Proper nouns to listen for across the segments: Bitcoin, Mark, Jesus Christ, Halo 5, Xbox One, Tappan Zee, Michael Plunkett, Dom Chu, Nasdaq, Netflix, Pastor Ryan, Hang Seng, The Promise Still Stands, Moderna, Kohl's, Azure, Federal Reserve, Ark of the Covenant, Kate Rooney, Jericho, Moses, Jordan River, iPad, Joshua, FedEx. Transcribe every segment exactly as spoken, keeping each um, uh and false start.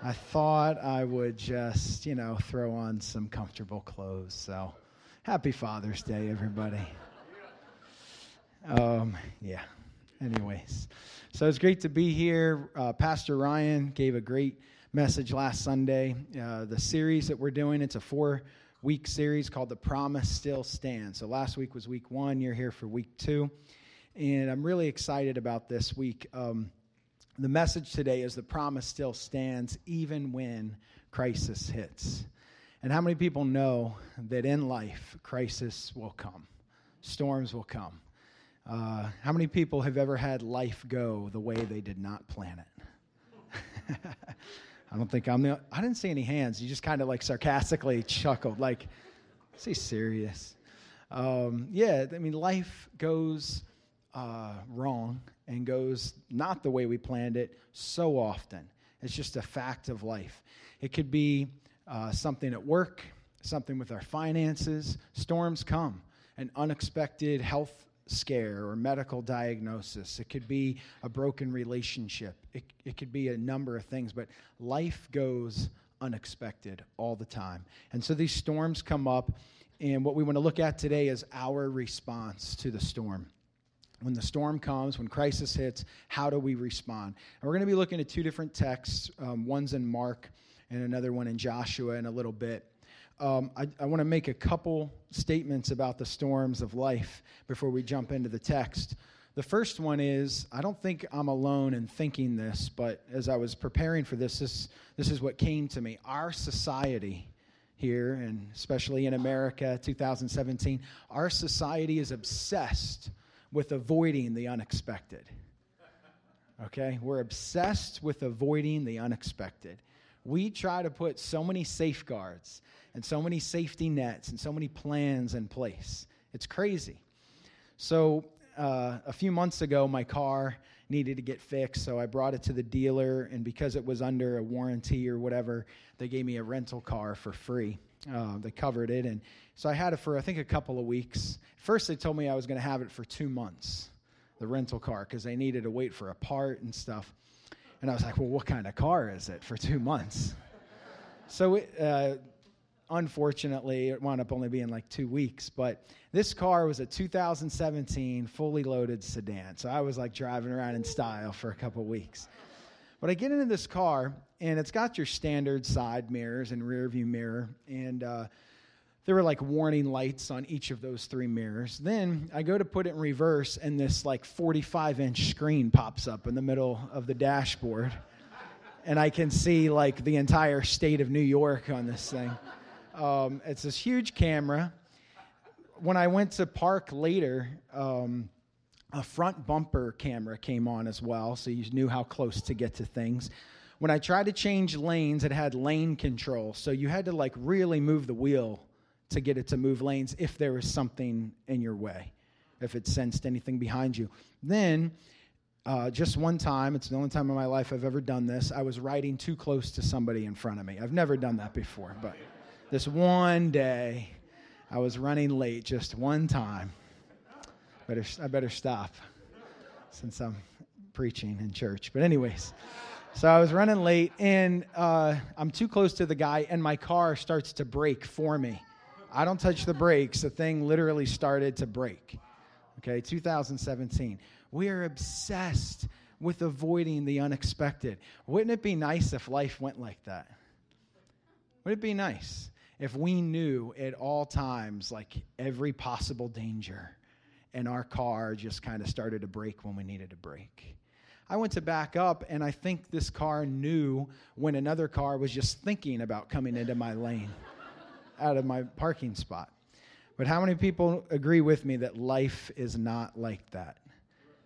I thought I would just, you know, throw on some comfortable clothes. So, happy Father's Day, everybody. Um, yeah. Anyways, so it's great to be here. Uh, Pastor Ryan gave a great message last Sunday. Uh, the series that we're doing, it's a four-week series called The Promise Still Stands. So last week was week one. You're here for week two. And I'm really excited about this week. Um The message today is the promise still stands even when crisis hits. And how many people know that in life, crisis will come? Storms will come. Uh, how many people have ever had life go the way they did not plan it? I don't think I'm the, I didn't see any hands. You just kind of like sarcastically chuckled, like, is he serious? Um, yeah, I mean, life goes uh, wrong and goes not the way we planned it so often. It's just a fact of life. It could be uh, something at work, something with our finances. Storms come, an unexpected health scare or medical diagnosis. It could be a broken relationship. It, it could be a number of things, but life goes unexpected all the time. And so these storms come up, and what we want to look at today is our response to the storm. When the storm comes, when crisis hits, how do we respond? And we're going to be looking at two different texts. Um, one's in Mark and another one in Joshua in a little bit. Um, I, I want to make a couple statements about the storms of life before we jump into the text. The first one is, I don't think I'm alone in thinking this, but as I was preparing for this, this, this is what came to me. Our society here, and especially in America, two thousand seventeen, our society is obsessed with avoiding the unexpected. Okay? We're obsessed with avoiding the unexpected. We try to put so many safeguards and so many safety nets and so many plans in place. It's crazy. So uh, a few months ago, my car needed to get fixed, so I brought it to the dealer, and because it was under a warranty or whatever, they gave me a rental car for free. Uh, they covered it, and so I had it for, I think, a couple of weeks. First, they told me I was going to have it for two months, the rental car, because they needed to wait for a part and stuff. And I was like, well, what kind of car is it for two months? So, it, uh, unfortunately, it wound up only being like two weeks, but this car was a two thousand seventeen fully loaded sedan, so I was like driving around in style for a couple of weeks. But I get into this car, and it's got your standard side mirrors and rear view mirror, and uh, there were like warning lights on each of those three mirrors. Then I go to put it in reverse, and this like forty-five inch screen pops up in the middle of the dashboard, and I can see like the entire state of New York on this thing. Um, it's this huge camera. When I went to park later, um, a front bumper camera came on as well, so you knew how close to get to things. When I tried to change lanes, it had lane control, so you had to like really move the wheel to get it to move lanes if there was something in your way, if it sensed anything behind you. Then, uh, just one time, it's the only time in my life I've ever done this, I was riding too close to somebody in front of me. I've never done that before, but this one day, I was running late just one time. Better, I better stop since I'm preaching in church. But anyways, so I was running late, and uh, I'm too close to the guy, and my car starts to brake for me. I don't touch the brakes. The thing literally started to brake. Okay, two thousand seventeen. We are obsessed with avoiding the unexpected. Wouldn't it be nice if life went like that? Would it be nice if we knew at all times, like, every possible danger? And our car just kind of started to brake when we needed to brake. I went to back up, and I think this car knew when another car was just thinking about coming into my lane, out of my parking spot. But how many people agree with me that life is not like that?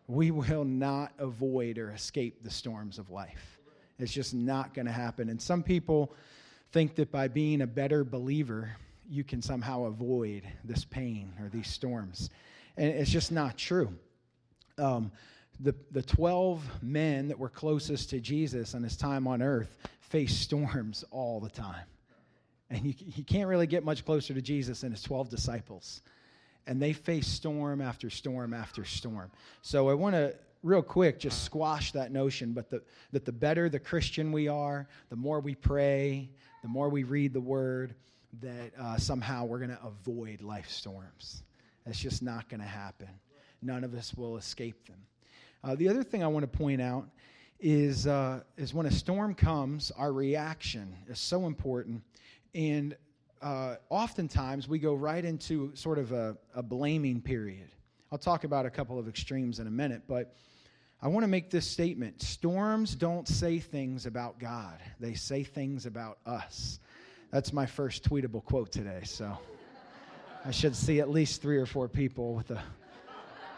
We will not avoid or escape the storms of life. It's just not going to happen. And some people think that by being a better believer, you can somehow avoid this pain or these storms. And it's just not true. Um, the the twelve men that were closest to Jesus in his time on earth faced storms all the time. And you, you can't really get much closer to Jesus than his twelve disciples. And they faced storm after storm after storm. So I want to real quick just squash that notion, but the, that the better the Christian we are, the more we pray, the more we read the Word, that uh, somehow we're going to avoid life storms. That's just not going to happen. None of us will escape them. Uh, the other thing I want to point out is uh, is when a storm comes, our reaction is so important. And uh, oftentimes we go right into sort of a, a blaming period. I'll talk about a couple of extremes in a minute, but I want to make this statement. Storms don't say things about God. They say things about us. That's my first tweetable quote today, so I should see at least three or four people with a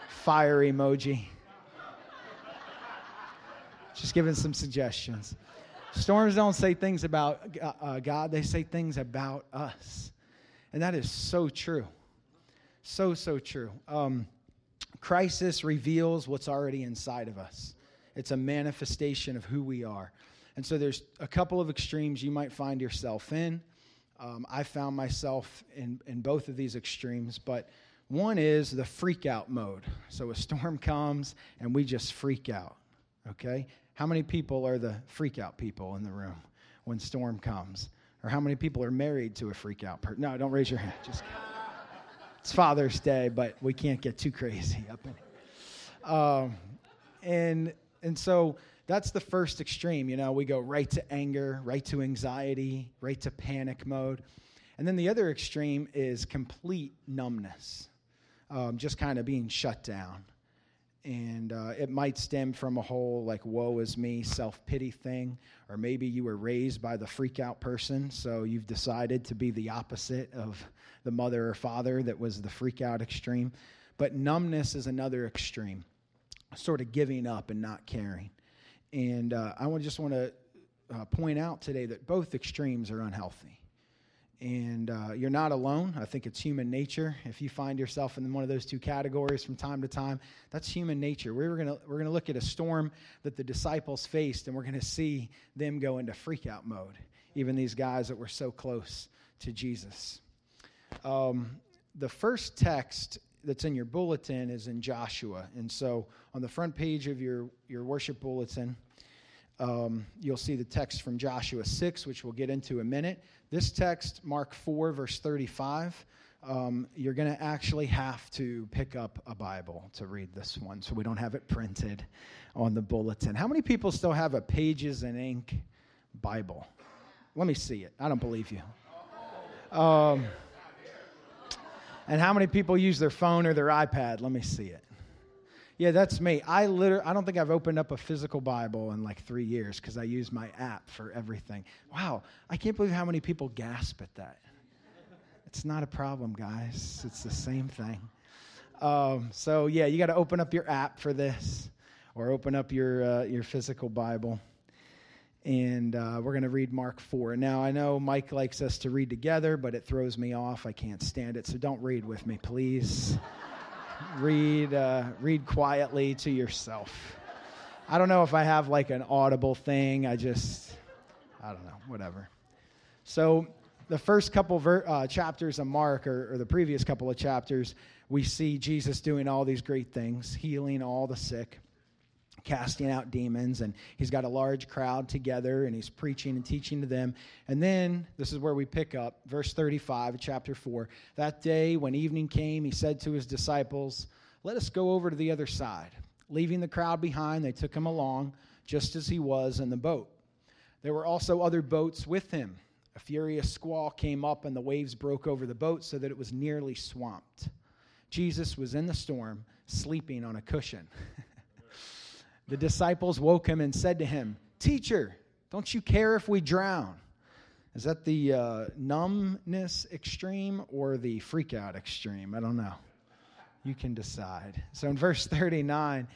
fire emoji. Just giving some suggestions. Storms don't say things about uh, God. They say things about us, and that is so true. So, so true. Um, crisis reveals what's already inside of us. It's a manifestation of who we are. And so there's a couple of extremes you might find yourself in. Um, I found myself in, in both of these extremes, but one is the freak out mode. So a storm comes and we just freak out, okay? How many people are the freak out people in the room when storm comes? Or how many people are married to a freak out person? No, don't raise your hand. Just kidding. It's Father's Day, but we can't get too crazy up in it. Um, and, and so... That's the first extreme, you know, we go right to anger, right to anxiety, right to panic mode. And then the other extreme is complete numbness, um, just kind of being shut down. And uh, it might stem from a whole, like, woe is me, self-pity thing, or maybe you were raised by the freak-out person, so you've decided to be the opposite of the mother or father that was the freak-out extreme. But numbness is another extreme, sort of giving up and not caring. And uh, I just want to uh, point out today that both extremes are unhealthy. And uh, you're not alone. I think it's human nature. If you find yourself in one of those two categories from time to time, that's human nature. We're going to we're going to look at a storm that the disciples faced, and we're going to see them go into freak-out mode, even these guys that were so close to Jesus. Um, the first text that's in your bulletin is in Joshua. And so on the front page of your, your worship bulletin, um, you'll see the text from Joshua six, which we'll get into in a minute. This text, Mark four, verse thirty-five, um, you're going to actually have to pick up a Bible to read this one, so we don't have it printed on the bulletin. How many people still have a pages and ink Bible? Let me see it. I don't believe you. Um And how many people use their phone or their iPad? Let me see it. Yeah, that's me. I literally, I don't think I've opened up a physical Bible in like three years because I use my app for everything. Wow, I can't believe how many people gasp at that. It's not a problem, guys. It's the same thing. Um, so, yeah, you got to open up your app for this or open up your, uh, your physical Bible. And uh, we're going to read Mark four. Now, I know Mike likes us to read together, but it throws me off. I can't stand it, so don't read with me, please. read uh, read quietly to yourself. I don't know if I have, like, an audible thing. I just, I don't know, whatever. So the first couple ver- uh, chapters of Mark, or, or the previous couple of chapters, we see Jesus doing all these great things, healing all the sick, casting out demons, and he's got a large crowd together, and he's preaching and teaching to them. And then, this is where we pick up, verse thirty-five, chapter four. That day, when evening came, he said to his disciples, "Let us go over to the other side." Leaving the crowd behind, they took him along, just as he was in the boat. There were also other boats with him. A furious squall came up, and the waves broke over the boat so that it was nearly swamped. Jesus was in the storm, sleeping on a cushion. The disciples woke him and said to him, "Teacher, don't you care if we drown?" Is that the uh, numbness extreme or the freak out extreme? I don't know. You can decide. So in verse thirty-nine,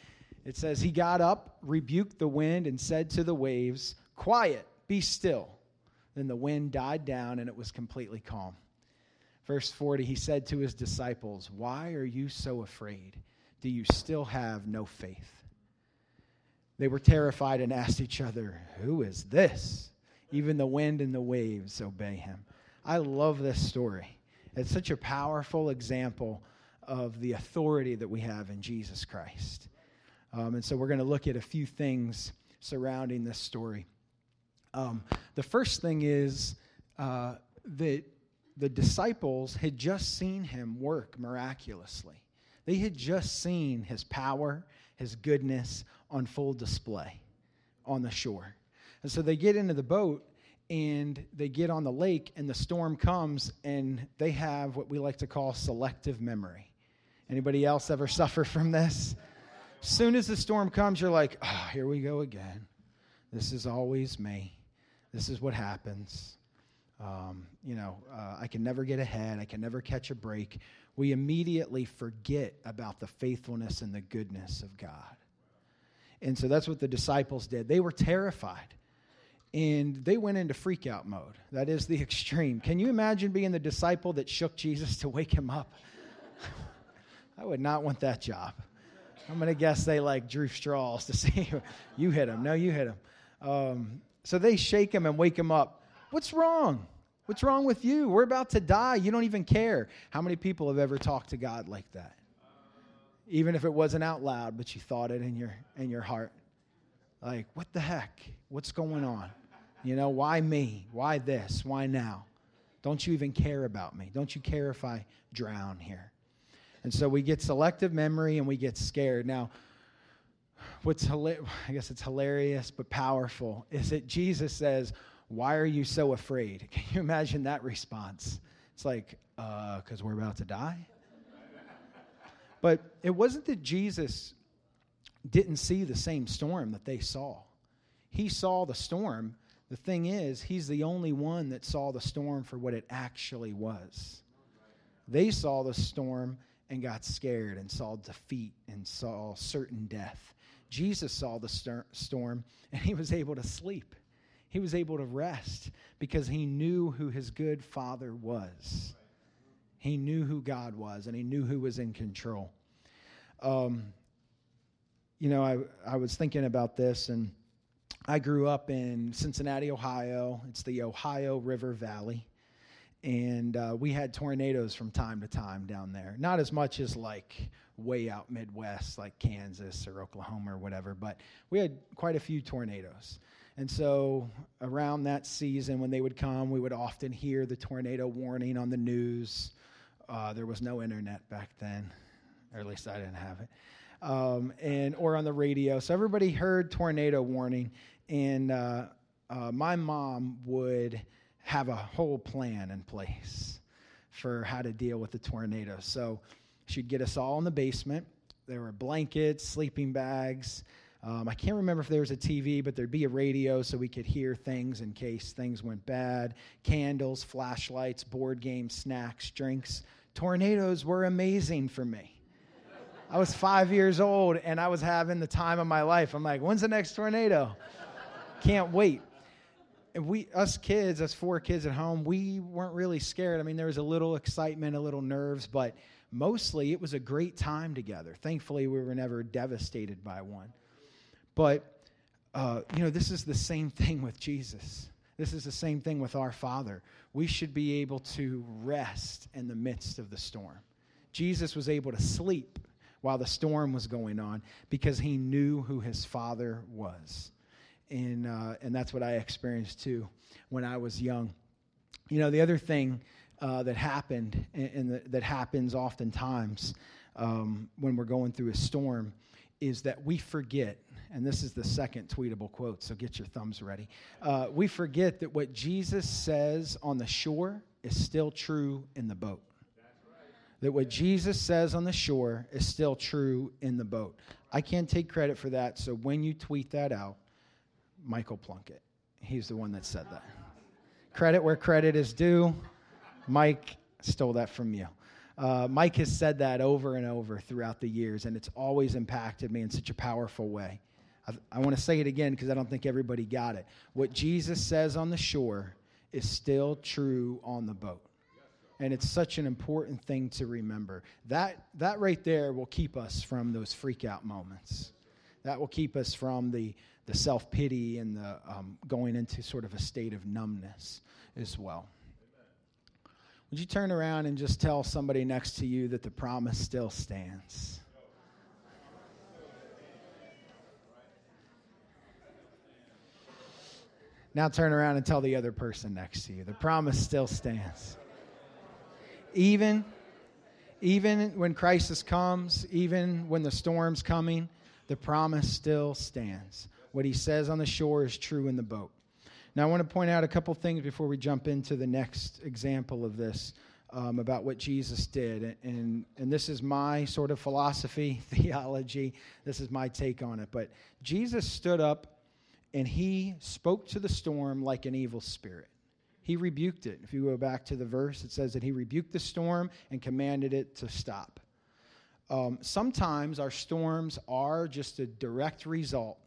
it says, "He got up, rebuked the wind, and said to the waves, 'Quiet, be still.' Then the wind died down, and it was completely calm." Verse forty, he said to his disciples, "Why are you so afraid? Do you still have no faith?" They were terrified and asked each other, "Who is this? Even the wind and the waves obey him." I love this story. It's such a powerful example of the authority that we have in Jesus Christ. Um, and so we're going to look at a few things surrounding this story. Um, the first thing is uh, that the disciples had just seen him work miraculously. They had just seen his power, his goodness on full display on the shore. And so they get into the boat and they get on the lake and the storm comes and they have what we like to call selective memory. Anybody else ever suffer from this? As soon as the storm comes, you're like, oh, here we go again. This is always me. This is what happens. Um, you know, uh, I can never get ahead. I can never catch a break. We immediately forget about the faithfulness and the goodness of God. And so that's what the disciples did. They were terrified. And they went into freak-out mode. That is the extreme. Can you imagine being the disciple that shook Jesus to wake him up? I would not want that job. I'm going to guess they like drew straws to see you hit him. No, you hit him. Um, so they shake him and wake him up. What's wrong? What's wrong with you? We're about to die. You don't even care. How many people have ever talked to God like that? Even if it wasn't out loud, but you thought it in your in your heart. Like, what the heck? What's going on? You know, why me? Why this? Why now? Don't you even care about me? Don't you care if I drown here? And so we get selective memory and we get scared. Now, what's hilarious, I guess it's hilarious but powerful, is that Jesus says, why are you so afraid? Can you imagine that response? It's like, uh, because we're about to die? But it wasn't that Jesus didn't see the same storm that they saw. He saw the storm. The thing is, he's the only one that saw the storm for what it actually was. They saw the storm and got scared and saw defeat and saw certain death. Jesus saw the st- storm and he was able to sleep. He was able to rest because he knew who his good Father was. He knew who God was, and he knew who was in control. Um, you know, I, I was thinking about this, and I grew up in Cincinnati, Ohio. It's the Ohio River Valley, and uh, we had tornadoes from time to time down there. Not as much as, like, way out Midwest, like Kansas or Oklahoma or whatever, but we had quite a few tornadoes. And so around that season, when they would come, we would often hear the tornado warning on the news. Uh, there was no internet back then, or at least I didn't have it, um, and or on the radio. So everybody heard tornado warning, and uh, uh, my mom would have a whole plan in place for how to deal with the tornado. So she'd get us all in the basement. There were blankets, sleeping bags. Um, I can't remember if there was a T V, but there'd be a radio so we could hear things in case things went bad. Candles, flashlights, board games, snacks, drinks. Tornadoes were amazing for me. I was five years old, and I was having the time of my life. I'm like, when's the next tornado? Can't wait. And we, us kids, us four kids at home, we weren't really scared. I mean, there was a little excitement, a little nerves, but mostly it was a great time together. Thankfully, we were never devastated by one. But, uh, you know, this is the same thing with Jesus. This is the same thing with our Father. We should be able to rest in the midst of the storm. Jesus was able to sleep while the storm was going on because he knew who his Father was. And, uh, and that's what I experienced, too, when I was young. You know, the other thing uh, that happened and the, that happens oftentimes um, when we're going through a storm is that we forget. And this is the second tweetable quote, so get your thumbs ready. Uh, we forget that what Jesus says on the shore is still true in the boat. That's right. That what Jesus says on the shore is still true in the boat. I can't take credit for that, so when you tweet that out, Michael Plunkett, he's the one that said that. Credit where credit is due. Mike stole that from you. Uh, Mike has said that over and over throughout the years, and it's always impacted me in such a powerful way. I want to say it again because I don't think everybody got it. What Jesus says on the shore is still true on the boat. And it's such an important thing to remember. That that right there will keep us from those freak-out moments. That will keep us from the, the self-pity and the um, going into sort of a state of numbness as well. Would you turn around and just tell somebody next to you that the promise still stands? Now turn around and tell the other person next to you, the promise still stands. Even, even when crisis comes, even when the storm's coming, the promise still stands. What he says on the shore is true in the boat. Now, I want to point out a couple things before we jump into the next example of this, um, about what Jesus did. And, and this is my sort of philosophy, theology. This is my take on it. But Jesus stood up and he spoke to the storm like an evil spirit. He rebuked it. If you go back to the verse, it says that he rebuked the storm and commanded it to stop. Um, sometimes our storms are just a direct result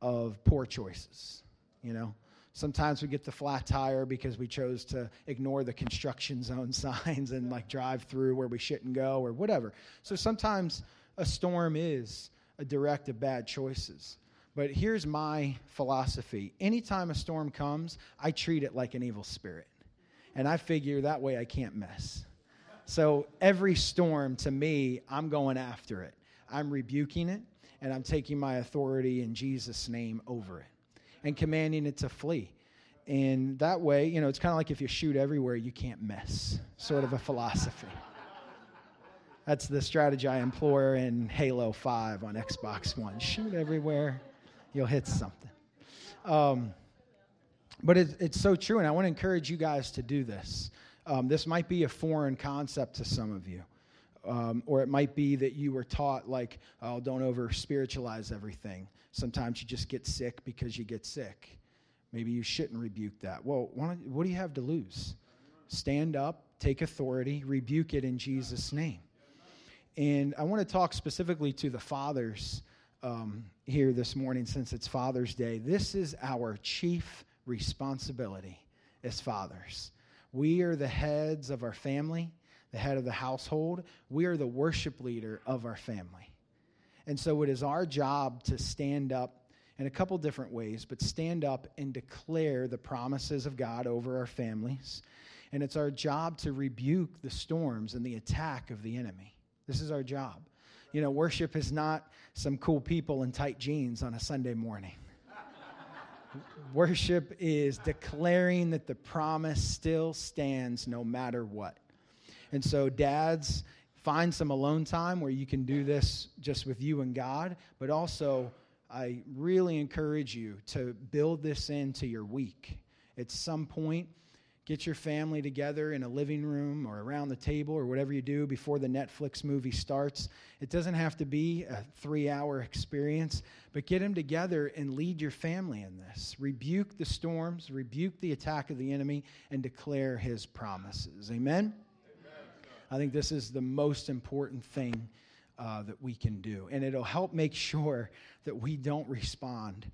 of poor choices, you know. Sometimes we get the flat tire because we chose to ignore the construction zone signs and like drive through where we shouldn't go or whatever. So sometimes a storm is a direct of bad choices. But here's my philosophy. Anytime a storm comes, I treat it like an evil spirit. And I figure that way I can't mess. So every storm to me, I'm going after it. I'm rebuking it and I'm taking my authority in Jesus' name over it. And commanding it to flee. And that way, you know, it's kind of like if you shoot everywhere, you can't miss. Sort of a philosophy. That's the strategy I employ in Halo five on Xbox One. Shoot everywhere, you'll hit something. Um, but it, it's so true, and I want to encourage you guys to do this. Um, this might be a foreign concept to some of you. Um, or it might be that you were taught, like, oh, don't over-spiritualize everything. Sometimes you just get sick because you get sick. Maybe you shouldn't rebuke that. Well, why don't, what do you have to lose? Stand up, take authority, rebuke it in Jesus' name. And I want to talk specifically to the fathers um, here this morning since it's Father's Day. This is our chief responsibility as fathers. We are the heads of our family. The head of the household, we are the worship leader of our family. And so it is our job to stand up in a couple different ways, but stand up and declare the promises of God over our families. And it's our job to rebuke the storms and the attack of the enemy. This is our job. You know, worship is not some cool people in tight jeans on a Sunday morning. Worship is declaring that the promise still stands no matter what. And so dads, find some alone time where you can do this just with you and God. But also, I really encourage you to build this into your week. At some point, get your family together in a living room or around the table or whatever you do before the Netflix movie starts. It doesn't have to be a three-hour experience, but get them together and lead your family in this. Rebuke the storms, rebuke the attack of the enemy, and declare his promises. Amen? I think this is the most important thing uh, that we can do. And it'll help make sure that we don't respond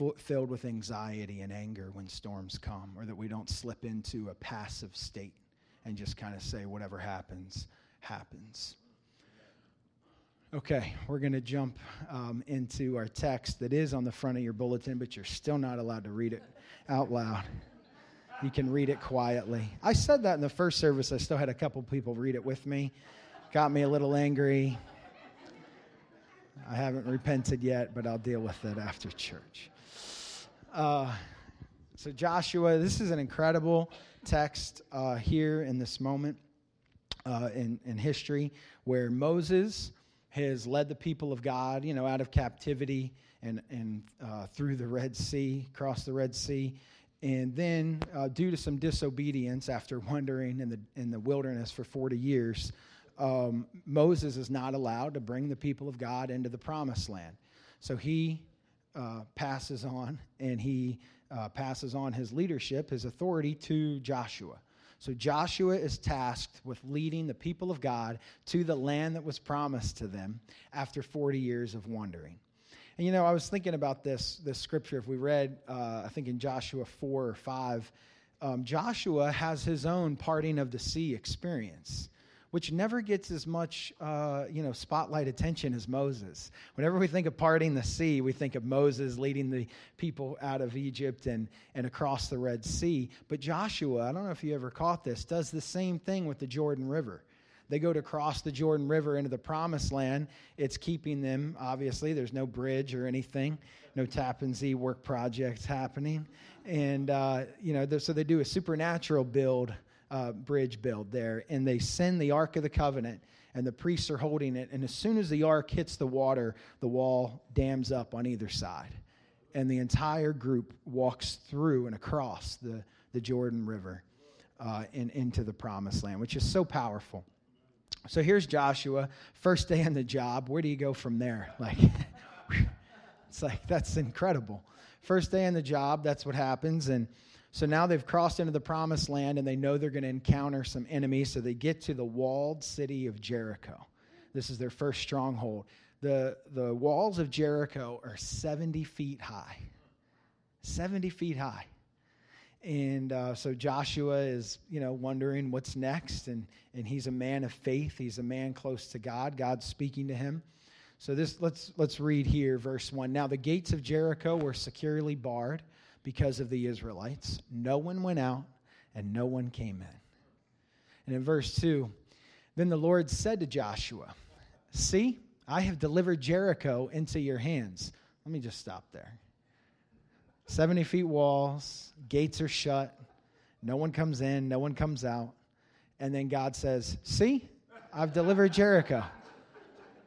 f- filled with anxiety and anger when storms come, or that we don't slip into a passive state and just kind of say whatever happens, happens. Okay, we're going to jump um, into our text that is on the front of your bulletin, but you're still not allowed to read it out loud. You can read it quietly. I said that in the first service. I still had a couple people read it with me. Got me a little angry. I haven't repented yet, but I'll deal with it after church. Uh, so Joshua, this is an incredible text uh, here in this moment uh, in, in history where Moses has led the people of God, you know, out of captivity and, and uh, through the Red Sea, across the Red Sea. And then, uh, due to some disobedience after wandering in the in the wilderness for forty years, um, Moses is not allowed to bring the people of God into the promised land. So he uh, passes on, and he uh, passes on his leadership, his authority to Joshua. So Joshua is tasked with leading the people of God to the land that was promised to them after forty years of wandering. And, you know, I was thinking about this this scripture. If we read, uh, I think in Joshua four or five, um, Joshua has his own parting of the sea experience, which never gets as much, uh, you know, spotlight attention as Moses. Whenever we think of parting the sea, we think of Moses leading the people out of Egypt and, and across the Red Sea. But Joshua, I don't know if you ever caught this, does the same thing with the Jordan River. They go to cross the Jordan River into the Promised Land. It's keeping them, obviously. There's no bridge or anything. No Tappan Zee work projects happening. And, uh, you know, so they do a supernatural build, uh, bridge build there. And they send the Ark of the Covenant. And the priests are holding it. And as soon as the Ark hits the water, the wall dams up on either side. And the entire group walks through and across the, the Jordan River uh, and into the Promised Land, which is so powerful. So here's Joshua, first day on the job. Where do you go from there? Like, it's like, that's incredible. First day on the job, that's what happens. And so now they've crossed into the Promised Land, and they know they're going to encounter some enemies. So they get to the walled city of Jericho. This is their first stronghold. The, the walls of Jericho are seventy feet high, seventy feet high. And uh, so Joshua is, you know, wondering what's next. And, and he's a man of faith. He's a man close to God. God's speaking to him. So this let's let's read here, verse one. Now the gates of Jericho were securely barred because of the Israelites. No one went out and no one came in. And in verse two, then the Lord said to Joshua, see, I have delivered Jericho into your hands. Let me just stop there. seventy feet walls, gates are shut. No one comes in, no one comes out. And then God says, see, I've delivered Jericho.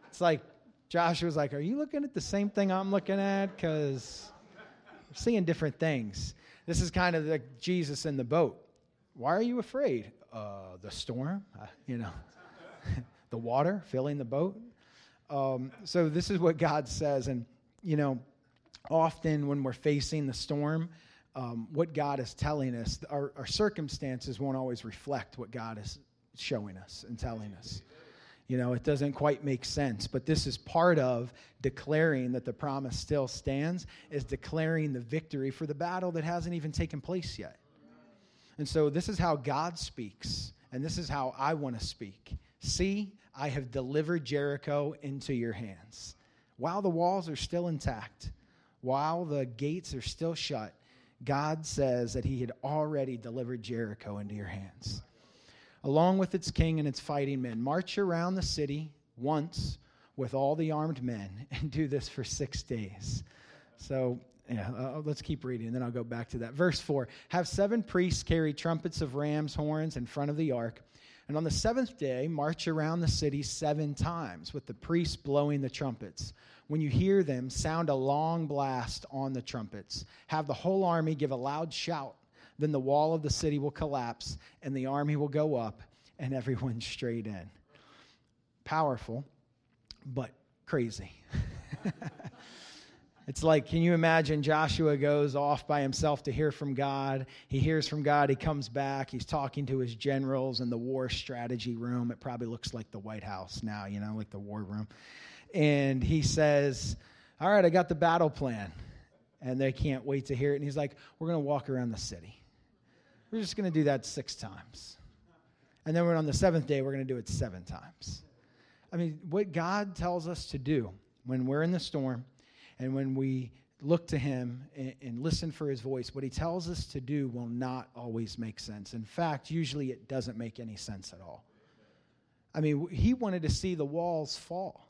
It's like, Joshua's like, are you looking at the same thing I'm looking at? Because I'm seeing different things. This is kind of like Jesus in the boat. Why are you afraid? Uh, the storm, uh, you know, the water filling the boat. Um, so this is what God says. And, you know, often when we're facing the storm, um, what God is telling us, our, our circumstances won't always reflect what God is showing us and telling us. You know, it doesn't quite make sense. But this is part of declaring that the promise still stands, is declaring the victory for the battle that hasn't even taken place yet. And so this is how God speaks. And this is how I want to speak. See, I have delivered Jericho into your hands. While the walls are still intact, while the gates are still shut, God says that he had already delivered Jericho into your hands, along with its king and its fighting men. March around the city once with all the armed men and do this for six days. So yeah, uh, let's keep reading, and then I'll go back to that. Verse four, have seven priests carry trumpets of ram's horns in front of the ark. And on the seventh day, march around the city seven times with the priests blowing the trumpets. When you hear them, sound a long blast on the trumpets. Have the whole army give a loud shout. Then the wall of the city will collapse, and the army will go up, and everyone straight in. Powerful, but crazy. It's like, can you imagine Joshua goes off by himself to hear from God? He hears from God. He comes back. He's talking to his generals in the war strategy room. It probably looks like the White House now, you know, like the war room. And he says, all right, I got the battle plan. And they can't wait to hear it. And he's like, we're going to walk around the city. We're just going to do that six times. And then we're on the seventh day, we're going to do it seven times. I mean, what God tells us to do when we're in the storm, and when we look to him and, and listen for his voice, what he tells us to do will not always make sense. In fact, usually it doesn't make any sense at all. I mean, he wanted to see the walls fall.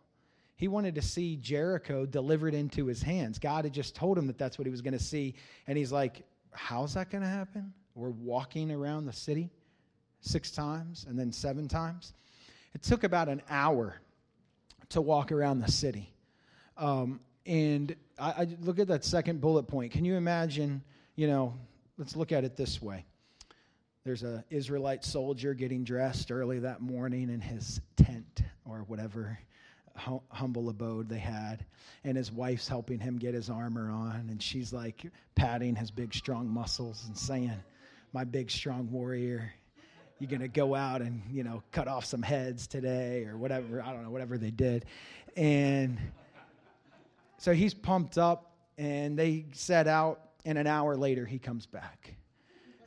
He wanted to see Jericho delivered into his hands. God had just told him that that's what he was going to see. And he's like, how's that going to happen? We're walking around the city six times and then seven times. It took about an hour to walk around the city. Um And I, I look at that second bullet point. Can you imagine, you know, let's look at it this way. There's an Israelite soldier getting dressed early that morning in his tent or whatever hum- humble abode they had. And his wife's helping him get his armor on. And she's like patting his big, strong muscles and saying, my big, strong warrior, you're going to go out and, you know, cut off some heads today or whatever. I don't know, whatever they did. And so he's pumped up, and they set out, and an hour later, he comes back.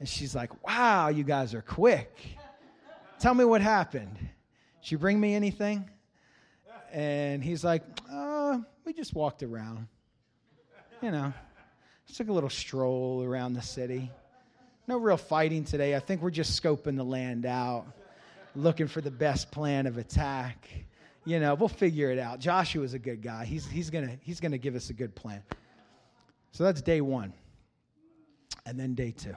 And she's like, wow, you guys are quick. Tell me what happened. Did you bring me anything? And he's like, uh, we just walked around. You know, just took a little stroll around the city. No real fighting today. I think we're just scoping the land out. looking for the best plan of attack. You know, we'll figure it out. Joshua's a good guy. He's he's gonna he's gonna give us a good plan. So that's day one. And then day two.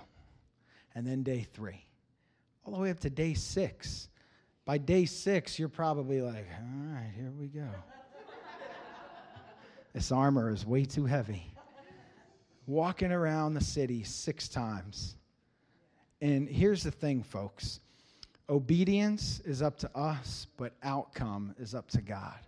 And then day three. All the way up to day six. By day six, you're probably like, all right, here we go. This armor is way too heavy. Walking around the city six times. And here's the thing, folks. Obedience is up to us, but outcome is up to God.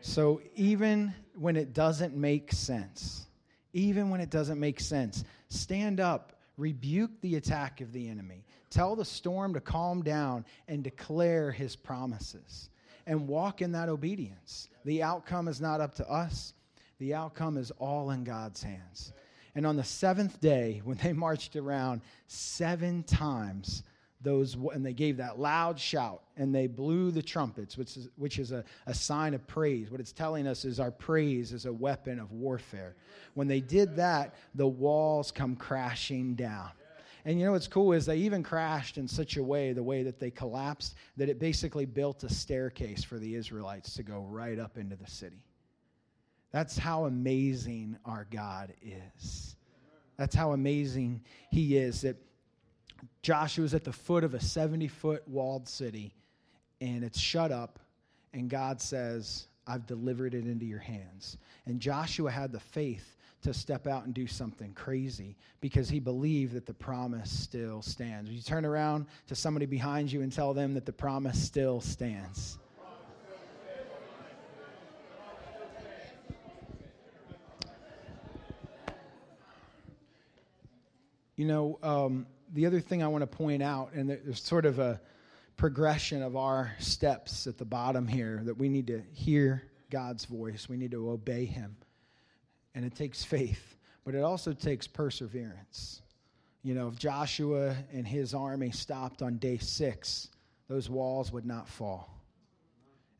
So even when it doesn't make sense, even when it doesn't make sense, stand up, rebuke the attack of the enemy, tell the storm to calm down, and declare his promises, and walk in that obedience. The outcome is not up to us. The outcome is all in God's hands. And on the seventh day, when they marched around seven times, Those and they gave that loud shout, and they blew the trumpets, which is which is a, a sign of praise. What it's telling us is our praise is a weapon of warfare. When they did that, the walls come crashing down. And you know what's cool is they even crashed in such a way, the way that they collapsed, that it basically built a staircase for the Israelites to go right up into the city. That's how amazing our God is. That's how amazing he is, that Joshua's at the foot of a seventy-foot walled city, and it's shut up, and God says, I've delivered it into your hands. And Joshua had the faith to step out and do something crazy because he believed that the promise still stands. You turn around to somebody behind you and tell them that the promise still stands. You know, um, the other thing I want to point out, and there's sort of a progression of our steps at the bottom here, that we need to hear God's voice. We need to obey him. And it takes faith, but it also takes perseverance. You know, if Joshua and his army stopped on day six, those walls would not fall.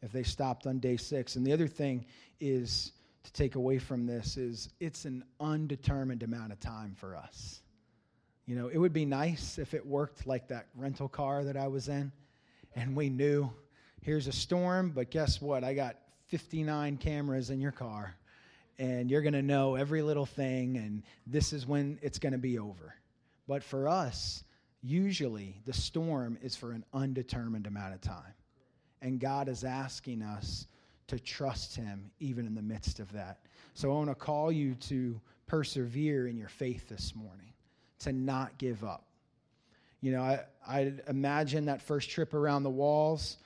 If they stopped on day six. And the other thing is to take away from this is it's an undetermined amount of time for us. You know, it would be nice if it worked like that rental car that I was in, and we knew, here's a storm, but guess what? I got fifty-nine cameras in your car, and you're going to know every little thing, and this is when it's going to be over. But for us, usually the storm is for an undetermined amount of time, and God is asking us to trust him even in the midst of that. So I want to call you to persevere in your faith this morning. To not give up. You know, I, I imagine that first trip around the walls,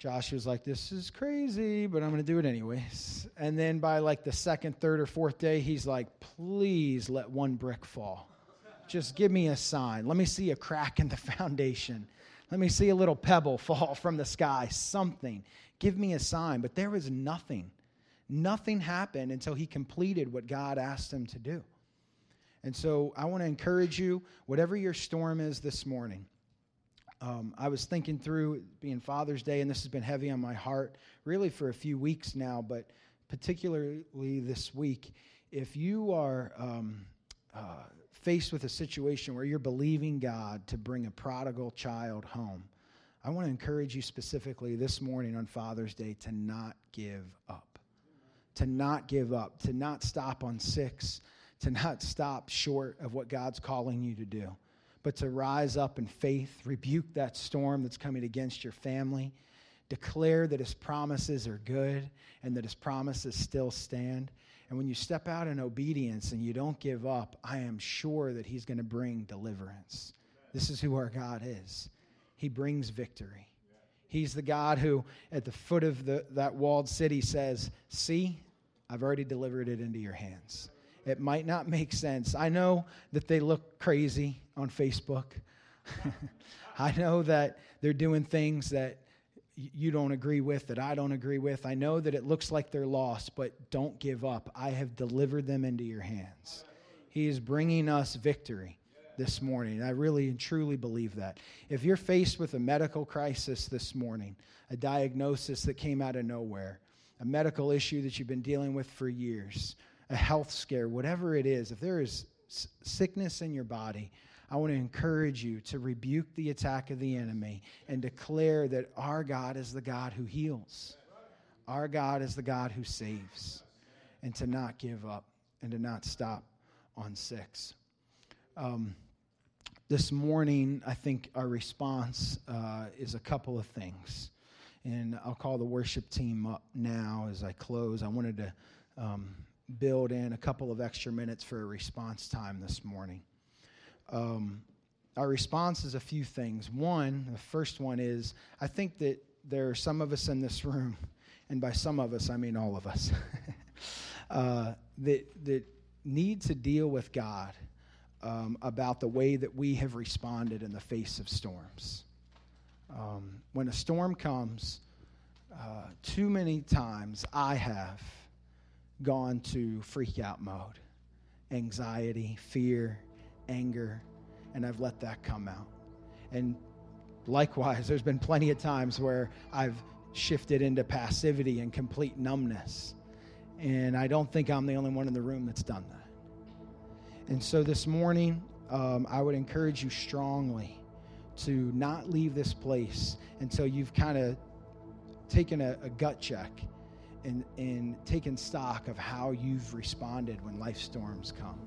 Joshua's like, this is crazy, but I'm going to do it anyways. And then by like the second, third, or fourth day, he's like, please let one brick fall. Just give me a sign. Let me see a crack in the foundation. Let me see a little pebble fall from the sky, something. Give me a sign. But there was nothing. Nothing happened until he completed what God asked him to do. And so I want to encourage you, whatever your storm is this morning. Um, I was thinking through being Father's Day, and this has been heavy on my heart really for a few weeks now, but particularly this week. If you are um, uh, faced with a situation where you're believing God to bring a prodigal child home, I want to encourage you specifically this morning on Father's Day to not give up, to not give up, to not stop on six, to not stop short of what God's calling you to do, but to rise up in faith, rebuke that storm that's coming against your family, declare that his promises are good and that his promises still stand. And when you step out in obedience and you don't give up, I am sure that he's going to bring deliverance. This is who our God is. He brings victory. He's the God who, at the foot of the, that walled city, says, see, I've already delivered it into your hands. It might not make sense. I know that they look crazy on Facebook. I know that they're doing things that you don't agree with, that I don't agree with. I know that it looks like they're lost, but don't give up. I have delivered them into your hands. He is bringing us victory this morning. I really and truly believe that. If you're faced with a medical crisis this morning, a diagnosis that came out of nowhere, a medical issue that you've been dealing with for years, a health scare, whatever it is, if there is sickness in your body, I want to encourage you to rebuke the attack of the enemy and declare that our God is the God who heals. Our God is the God who saves. And to not give up and to not stop on six. Um, this morning, I think our response uh, is a couple of things. And I'll call the worship team up now as I close. I wanted to um, build in a couple of extra minutes for a response time this morning. Um, our response is a few things. One, the first one is, I think that there are some of us in this room, and by some of us, I mean all of us, uh, that that need to deal with God um, about the way that we have responded in the face of storms. Um, when a storm comes, uh, too many times I have gone to freak out mode, anxiety, fear, anger, and I've let that come out. And likewise, there's been plenty of times where I've shifted into passivity and complete numbness. And I don't think I'm the only one in the room that's done that. And so this morning, um, I would encourage you strongly to not leave this place until you've kind of taken a, a gut check and, and taken stock of how you've responded when life storms come.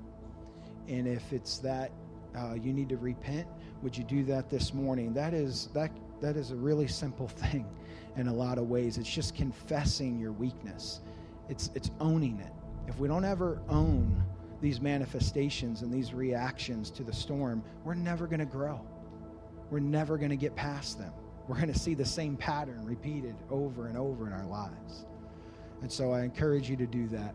And if it's that uh, you need to repent, would you do that this morning? That is that that is a really simple thing in a lot of ways. It's just confessing your weakness. It's it's owning it. If we don't ever own these manifestations and these reactions to the storm, we're never going to grow. We're never going to get past them. We're going to see the same pattern repeated over and over in our lives. And so I encourage you to do that.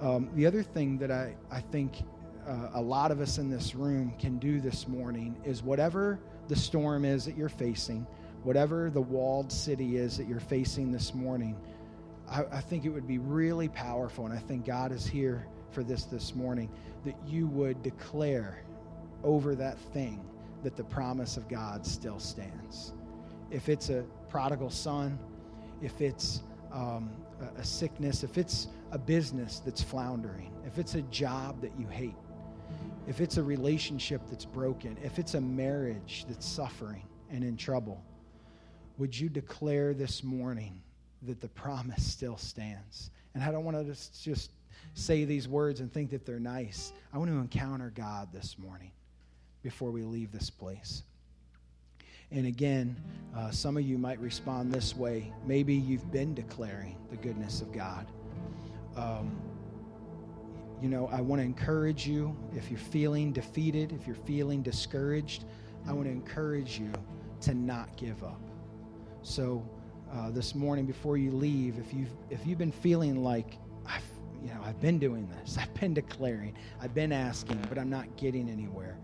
Um, the other thing that I, I think uh, a lot of us in this room can do this morning is whatever the storm is that you're facing, whatever the walled city is that you're facing this morning, I, I think it would be really powerful, and I think God is here for this this morning, that you would declare over that thing that the promise of God still stands. If it's a prodigal son, if it's um, a, a sickness, if it's a business that's floundering, if it's a job that you hate, if it's a relationship that's broken, if it's a marriage that's suffering and in trouble, would you declare this morning that the promise still stands? And I don't want to just, just say these words and think that they're nice. I want to encounter God this morning before we leave this place. And again, uh, some of you might respond this way. Maybe you've been declaring the goodness of God. Um, you know, I want to encourage you, if you're feeling defeated, if you're feeling discouraged, I want to encourage you to not give up. So uh, this morning, before you leave, if you've if you've been feeling like I've you know I've been doing this, I've been declaring, I've been asking, but I'm not getting anywhere.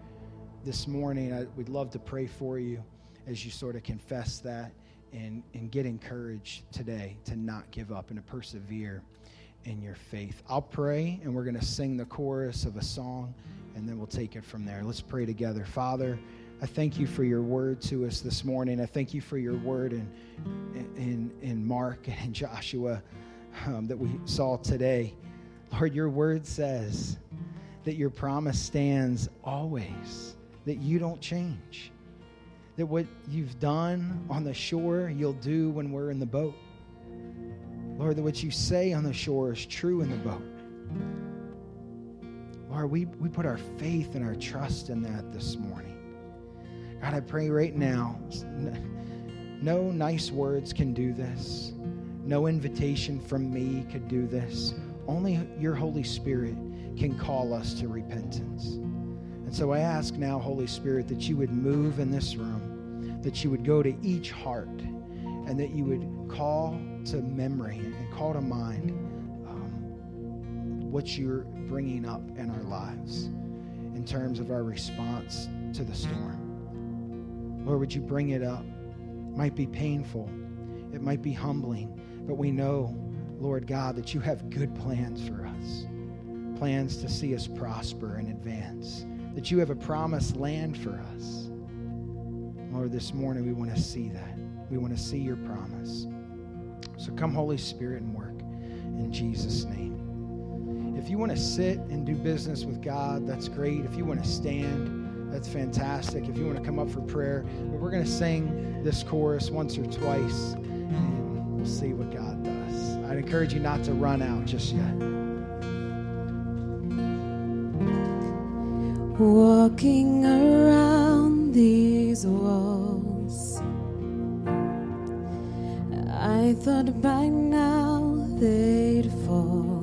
This morning, I, we'd love to pray for you as you sort of confess that and and get encouraged today to not give up and to persevere in your faith. I'll pray, and we're going to sing the chorus of a song, and then we'll take it from there. Let's pray together. Father, I thank you for your word to us this morning. I thank you for your word in, in, in Mark and in Joshua um, that we saw today. Lord, your word says that your promise stands always, that you don't change, that what you've done on the shore, you'll do when we're in the boat. Lord, that what you say on the shore is true in the boat. Lord, we, we put our faith and our trust in that this morning. God, I pray right now, no nice words can do this. No invitation from me could do this. Only your Holy Spirit can call us to repentance. And so I ask now, Holy Spirit, that you would move in this room, that you would go to each heart, and that you would call to memory and call to mind um, what you're bringing up in our lives in terms of our response to the storm. Lord, would you bring it up? It might be painful. It might be humbling. But we know, Lord God, that you have good plans for us, plans to see us prosper and advance, that you have a promised land for us. Lord, this morning we want to see that. We want to see your promise. So come, Holy Spirit, and work in Jesus' name. If you want to sit and do business with God, that's great. If you want to stand, That's fantastic. If you want to come up for prayer, but we're going to sing this chorus once or twice, and we'll see what God does. I'd encourage you not to run out just yet. Walking around these walls, I thought by now they'd fall,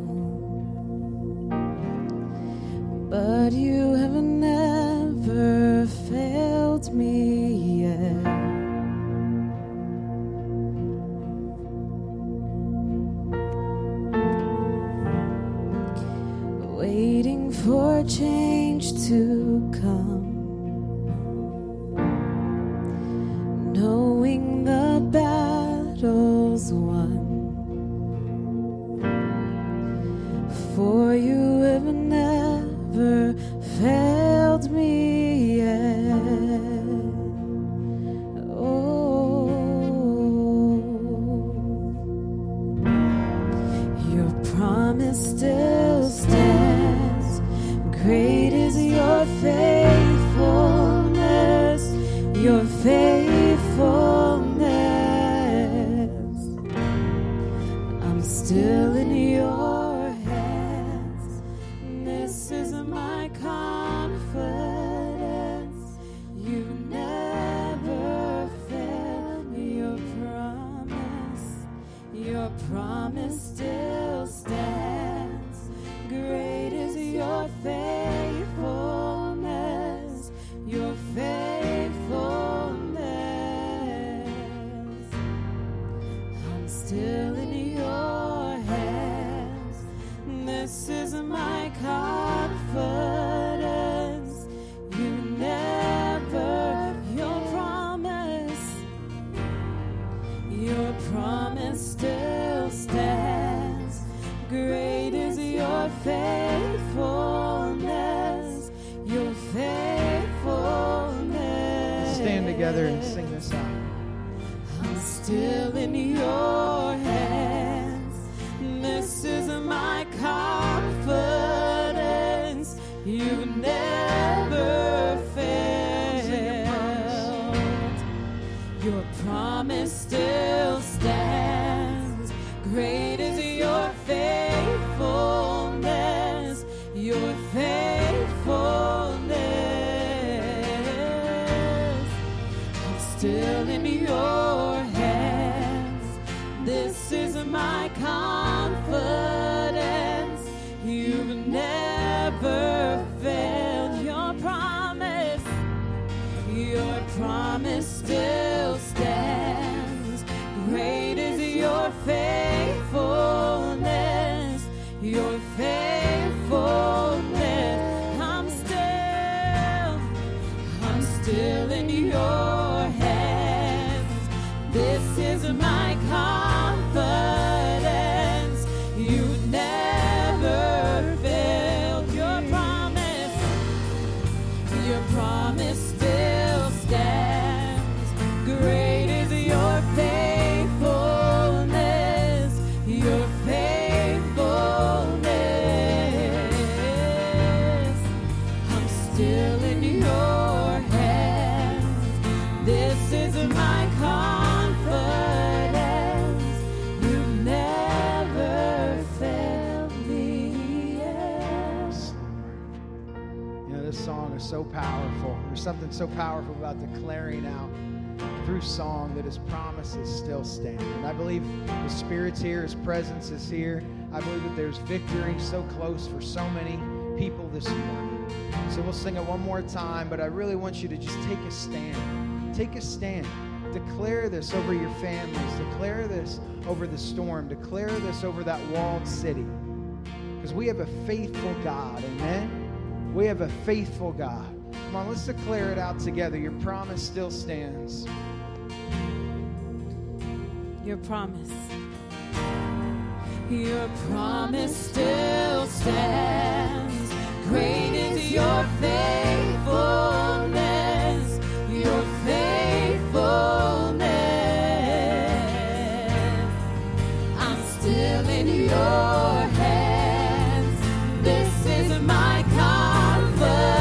but you have never failed me yet. Waiting for change to come, knowing the battle's won. For you have never failed me yet. Oh, your promise still stands. Great is your faithfulness, your faithfulness. I'm still in your promise still stands. Great is your faithfulness, your faithfulness. I'm still in your hands. This is my confidence. You never, your promise, your promise still stands. Great is your faithfulness, your faithfulness. Stand together and sing this song. I'm still in your hands. This is my confidence. You never failed. Your promise still stands. Great is your faithfulness, your faithfulness. I'm still in your hands. This is my confidence. You've never failed. Your promise, your promise still stands. Great is your faithfulness, your faithfulness. I'm still, I'm still in your hands. This is my confidence. You never failed. Your promise, your promise still stands. Great is your faithfulness, your faithfulness. So powerful. There's something so powerful about declaring out through song that his promises still stand. And I believe the Spirit's here, his presence is here. I believe that there's victory so close for so many people this morning. So we'll sing it one more time, but I really want you to just take a stand. Take a stand. Declare this over your families. Declare this over the storm. Declare this over that walled city. Because we have a faithful God. Amen. We have a faithful God. Come on, let's declare it out together. Your promise still stands. Your promise. Your promise still stands. Great is your faithfulness, your faithfulness. I'm still in your hands. This is my confidence.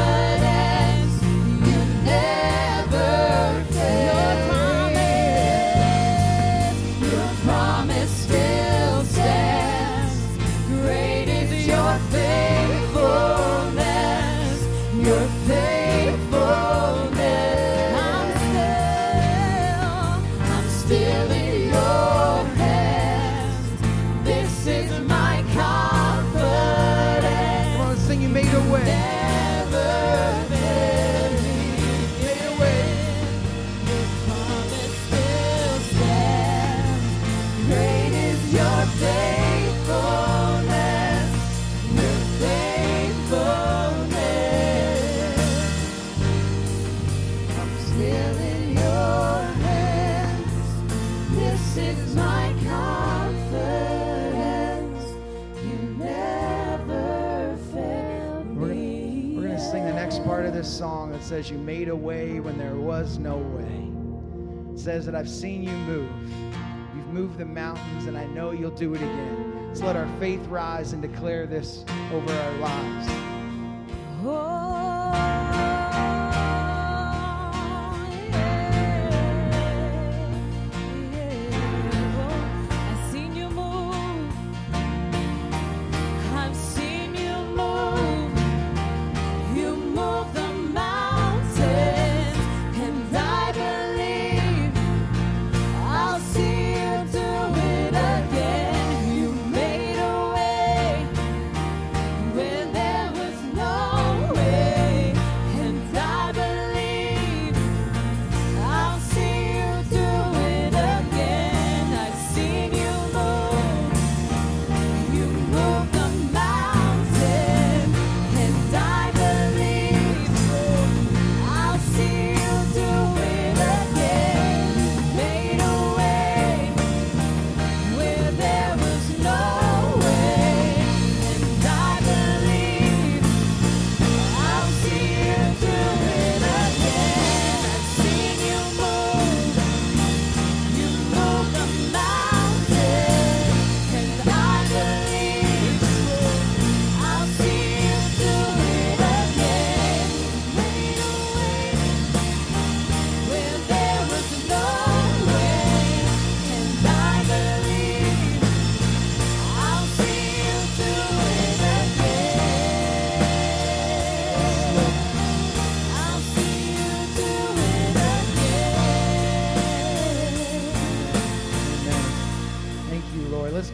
this song that says you made a way when there was no way. It says that I've seen you move. You've moved the mountains, and I know you'll do it again. So let our faith rise and declare this over our lives. Oh.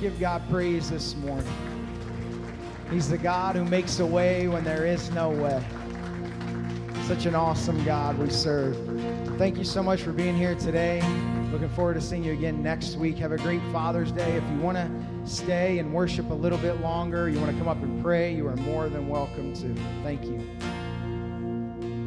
Give God praise this morning. He's the God who makes a way when there is no way. Such an awesome God we serve. Thank you so much for being here today. Looking forward to seeing you again next week. Have a great Father's Day. If you want to stay and worship a little bit longer, you want to come up and pray, you are more than welcome to. Thank you.